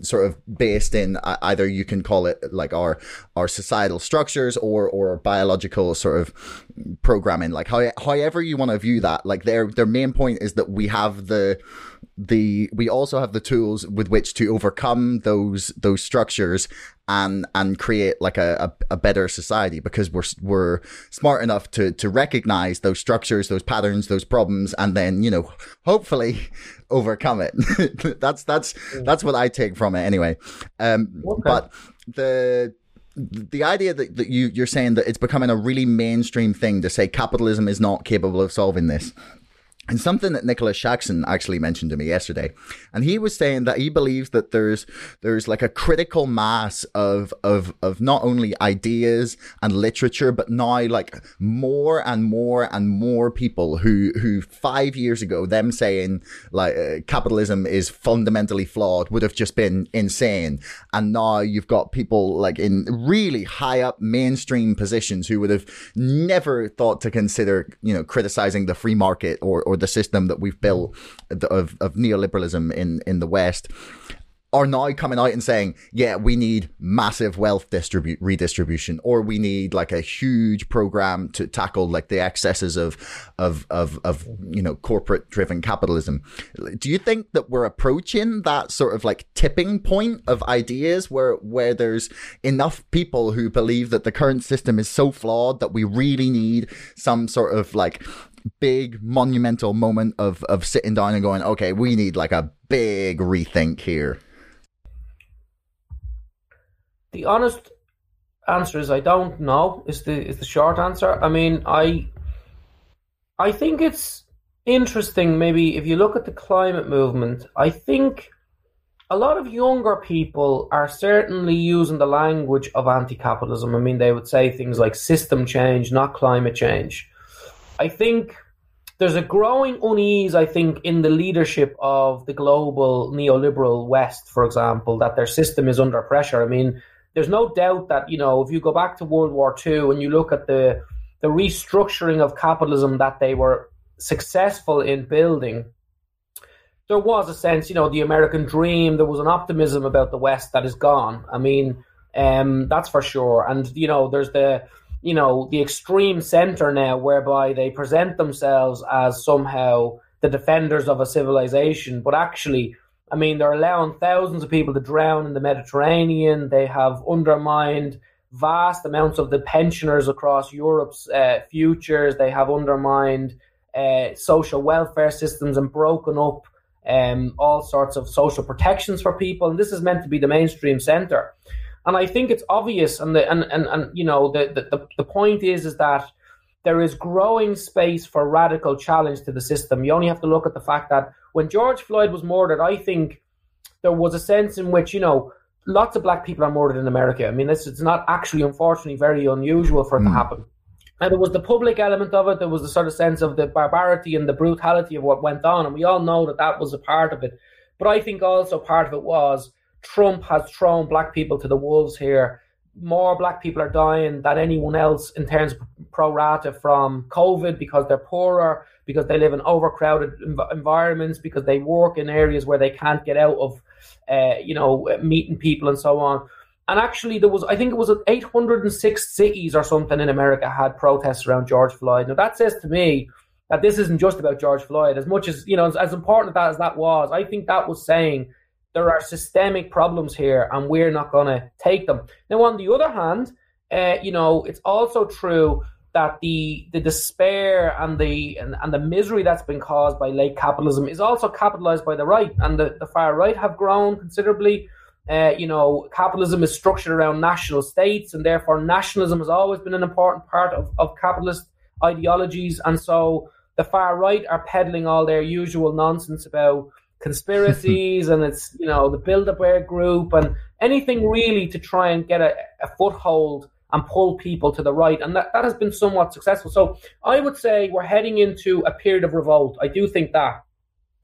sort of based in either, you can call it like our societal structures or biological sort of programming, like however you want to view that. Like their main point is that we have we also have the tools with which to overcome those structures and create like a better society, because we're smart enough to recognize those structures, those patterns, those problems, and then, you know, hopefully overcome it. That's what I take from it anyway. Okay. But the idea that you're saying that it's becoming a really mainstream thing to say capitalism is not capable of solving this. And something that Nicholas Shaxson actually mentioned to me yesterday, and he was saying that he believes that there's like a critical mass of not only ideas and literature, but now like more and more people who 5 years ago them saying like capitalism is fundamentally flawed would have just been insane, and now you've got people like in really high up mainstream positions who would have never thought to consider, you know, criticizing the free market or the system that we've built of neoliberalism in the West, are now coming out and saying, yeah, we need massive wealth redistribution, or we need like a huge program to tackle like the excesses of you know, corporate driven capitalism. Do you think that we're approaching that sort of like tipping point of ideas where there's enough people who believe that the current system is so flawed that we really need some sort of like big monumental moment of sitting down and going, okay, we need like a big rethink here? The honest answer is I don't know, is the short answer. I mean, I think it's interesting, maybe if you look at the climate movement, I think a lot of younger people are certainly using the language of anti-capitalism. I mean, they would say things like system change, not climate change. I think there's a growing unease, I think, in the leadership of the global neoliberal West, for example, that their system is under pressure. I mean, there's no doubt that, you know, if you go back to World War II and you look at the restructuring of capitalism that they were successful in building, there was a sense, you know, the American dream, there was an optimism about the West that is gone. I mean, that's for sure. And, you know, there's the extreme center now, whereby they present themselves as somehow the defenders of a civilization. But actually, I mean, they're allowing thousands of people to drown in the Mediterranean. They have undermined vast amounts of the pensioners across Europe's futures. They have undermined social welfare systems and broken up all sorts of social protections for people. And this is meant to be the mainstream center. And I think it's obvious, and you know, the point is that there is growing space for radical challenge to the system. You only have to look at the fact that when George Floyd was murdered, I think there was a sense in which, you know, lots of black people are murdered in America. I mean, it's not actually, unfortunately, very unusual for it to happen. And there was the public element of it. There was the sort of sense of the barbarity and the brutality of what went on. And we all know that was a part of it. But I think also part of it was Trump has thrown black people to the wolves here. More black people are dying than anyone else in terms of pro rata from COVID, because they're poorer, because they live in overcrowded environments, because they work in areas where they can't get out of, you know, meeting people and so on. And actually, there was, I think it was 806 cities or something in America had protests around George Floyd. Now, that says to me that this isn't just about George Floyd. As much as, you know, as important as that was, I think that was saying there are systemic problems here and we're not going to take them. Now, on the other hand, you know, it's also true that the despair and the misery that's been caused by late capitalism is also capitalized by the right, and the far right have grown considerably. Capitalism is structured around national states, and therefore nationalism has always been an important part of capitalist ideologies. And so the far right are peddling all their usual nonsense about conspiracies and it's, the Bilderberg group and anything really to try and get a foothold and pull people to the right. And that has been somewhat successful. So I would say we're heading into a period of revolt. I do think that.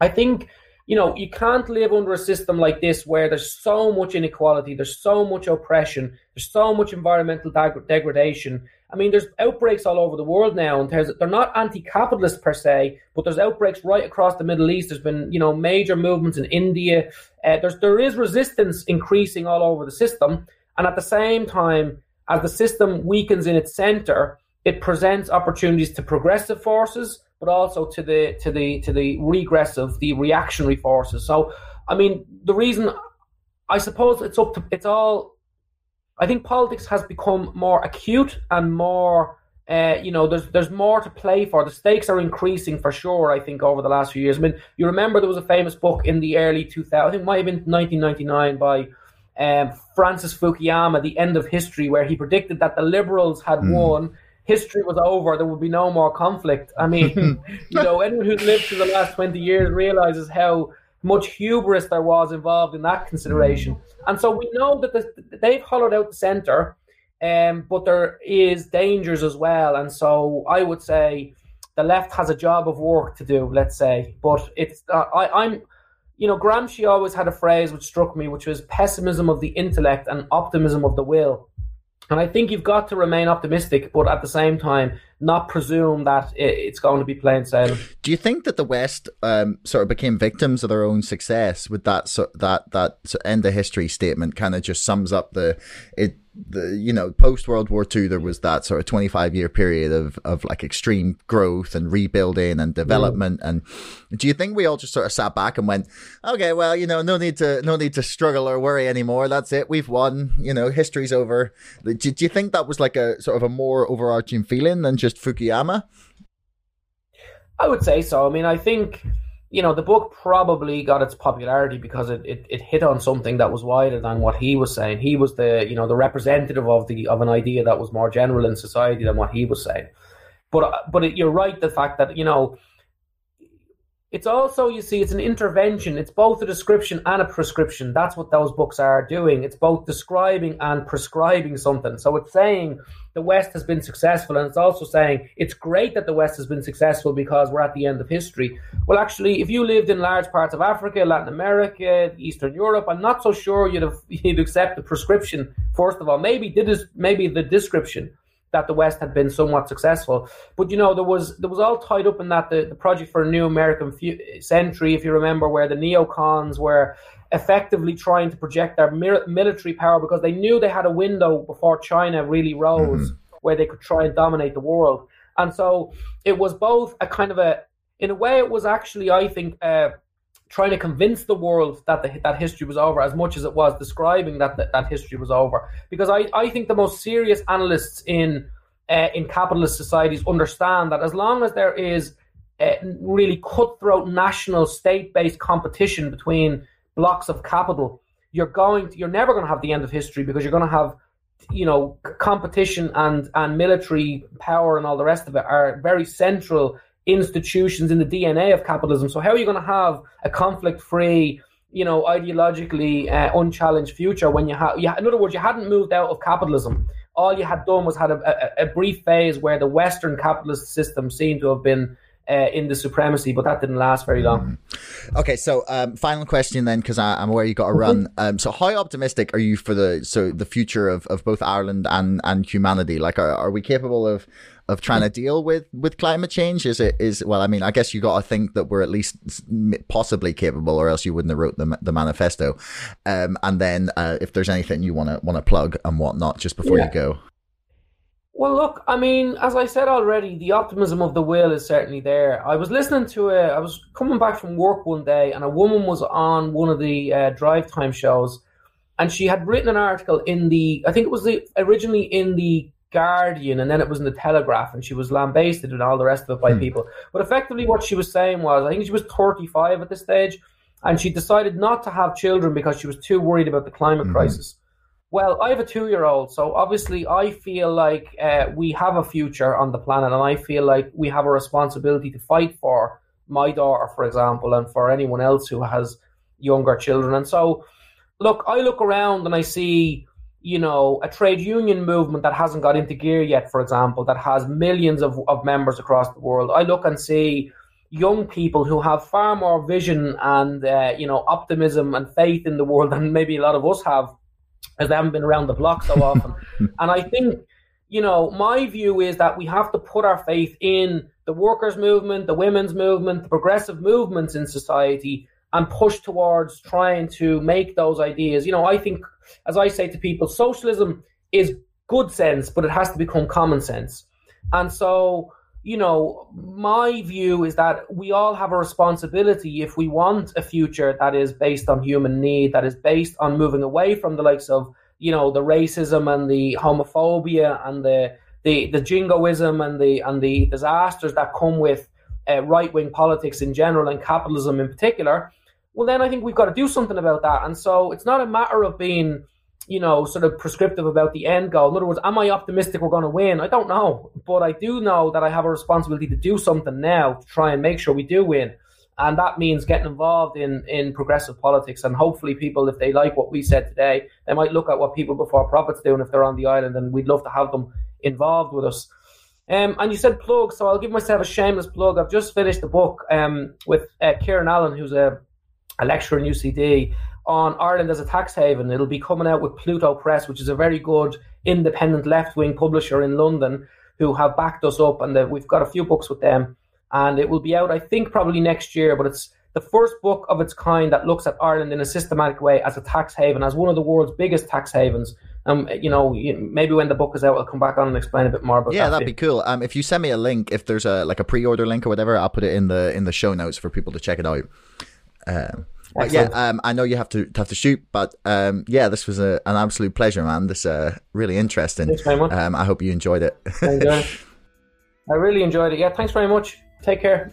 I think, you can't live under a system like this where there's so much inequality, there's so much oppression, there's so much environmental degradation. I mean, there's outbreaks all over the world now, and they're not anti-capitalist per se, but there's outbreaks right across the Middle East. There's been, major movements in India. There is resistance increasing all over the system. And at the same time, as the system weakens in its center, it presents opportunities to progressive forces, but also to the regressive, the reactionary forces. So, I mean, the reason, I suppose I think politics has become more acute and more, there's more to play for. The stakes are increasing for sure, I think, over the last few years. I mean, you remember there was a famous book in the early 2000s, I think it might have been 1999 by Francis Fukuyama, The End of History, where he predicted that the liberals had won, history was over, there would be no more conflict. I mean, anyone who's lived through the last 20 years realizes how much hubris there was involved in that consideration. And so we know that they've hollowed out the center, but there is dangers as well. And so I would say the left has a job of work to do, let's say. But it's Gramsci always had a phrase which struck me, which was pessimism of the intellect and optimism of the will. And I think you've got to remain optimistic, but at the same time, not presume that it's going to be plain sailing. Do you think that the West sort of became victims of their own success with that? So that end of history statement kind of just sums up post World War II, there was that sort of 25-year period of like extreme growth and rebuilding and development. Mm. And do you think we all just sort of sat back and went, okay, well, no need to struggle or worry anymore. That's it. We've won. History's over. Do you think that was like a sort of a more overarching feeling than just Fukuyama? I would say so. I mean, I think, the book probably got its popularity because it hit on something that was wider than what he was saying. He was the representative of an idea that was more general in society than what he was saying. But you're right, the fact that, it's also, it's an intervention. It's both a description and a prescription. That's what those books are doing. It's both describing and prescribing something. So it's saying the West has been successful, and it's also saying it's great that the West has been successful because we're at the end of history. Well, actually, if you lived in large parts of Africa, Latin America, Eastern Europe, I'm not so sure you'd accept the prescription, first of all. Maybe the description that the West had been somewhat successful. But, there was all tied up in that the Project for a New American Century, if you remember, where the neocons were effectively trying to project their military power because they knew they had a window before China really rose where they could try and dominate the world. And so it was both a kind of in a way it was actually, I think, trying to convince the world that history was over as much as it was describing that history was over. Because I think the most serious analysts in capitalist societies understand that as long as there is really cutthroat national state-based competition between blocks of capital, you're never going to have the end of history because you're going to have competition and military power and all the rest of it are very central institutions in the DNA of capitalism. So how are you going to have a conflict-free, ideologically unchallenged future when in other words, you hadn't moved out of capitalism. All you had done was had a brief phase where the Western capitalist system seemed to have been in the supremacy, but that didn't last very long. Okay, so final question then, because I'm aware you got to run. So how optimistic are you for the future of both Ireland and humanity? Like, are we capable of trying to deal with climate change? I guess you got to think that we're at least possibly capable, or else you wouldn't have wrote the manifesto. And then if there's anything you want to plug and whatnot, just before you go. Well, look, I mean, as I said already, the optimism of the will is certainly there. I was listening to I was coming back from work one day, and a woman was on one of the drive time shows, and she had written an article I think it was originally in the Guardian, and then it was in the Telegraph, and she was lambasted and all the rest of it by people. But effectively what she was saying was, I think she was 35 at this stage, and she decided not to have children because she was too worried about the climate crisis. Well, I have a 2-year-old, so obviously I feel like we have a future on the planet, and I feel like we have a responsibility to fight for my daughter, for example, and for anyone else who has younger children. And so, look, I look around and I see, you know, a trade union movement that hasn't got into gear yet, for example, that has millions of members across the world. I look and see young people who have far more vision and, you know, optimism and faith in the world than maybe a lot of us have, as they haven't been around the block so often. And I think, you know, my view is that we have to put our faith in the workers' movement, the women's movement, the progressive movements in society, and push towards trying to make those ideas. You know, I think, as I say to people, socialism is good sense, but it has to become common sense. And so, you know, my view is that we all have a responsibility if we want a future that is based on human need, that is based on moving away from the likes of, you know, the racism and the homophobia and the jingoism and the disasters that come with right-wing politics in general and capitalism in particular. Well, then I think we've got to do something about that. And so it's not a matter of being, you know, sort of prescriptive about the end goal. In other words, am I optimistic we're going to win? I don't know. But I do know that I have a responsibility to do something now to try and make sure we do win. And that means getting involved in progressive politics. And hopefully people, if they like what we said today, they might look at what People Before Profit's doing if they're on the island, and we'd love to have them involved with us. And you said plug, so I'll give myself a shameless plug. I've just finished the book with Kieran Allen, who's a lecturer in UCD, on Ireland as a tax haven. It'll be coming out with Pluto Press, which is a very good independent left-wing publisher in London who have backed us up, and we've got a few books with them. And it will be out, I think, probably next year, but it's the first book of its kind that looks at Ireland in a systematic way as a tax haven, as one of the world's biggest tax havens. You know, maybe when the book is out, I'll come back on and explain a bit more about that. Yeah, that'd be cool. If you send me a link, if there's a pre-order link or whatever, I'll put it in the show notes for people to check it out. But yeah, I know you have to shoot, but yeah, this was an absolute pleasure, man. This really interesting. Thanks very much. I hope you enjoyed it. I really enjoyed it. Yeah, thanks very much. Take care.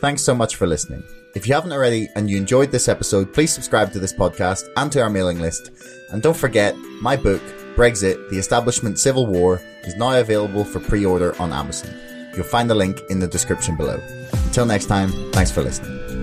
Thanks so much for listening. If you haven't already and you enjoyed this episode, please subscribe to this podcast and to our mailing list. And don't forget, my book, Brexit, The Establishment Civil War, is now available for pre-order on Amazon. You'll find the link in the description below. Until next time, thanks for listening.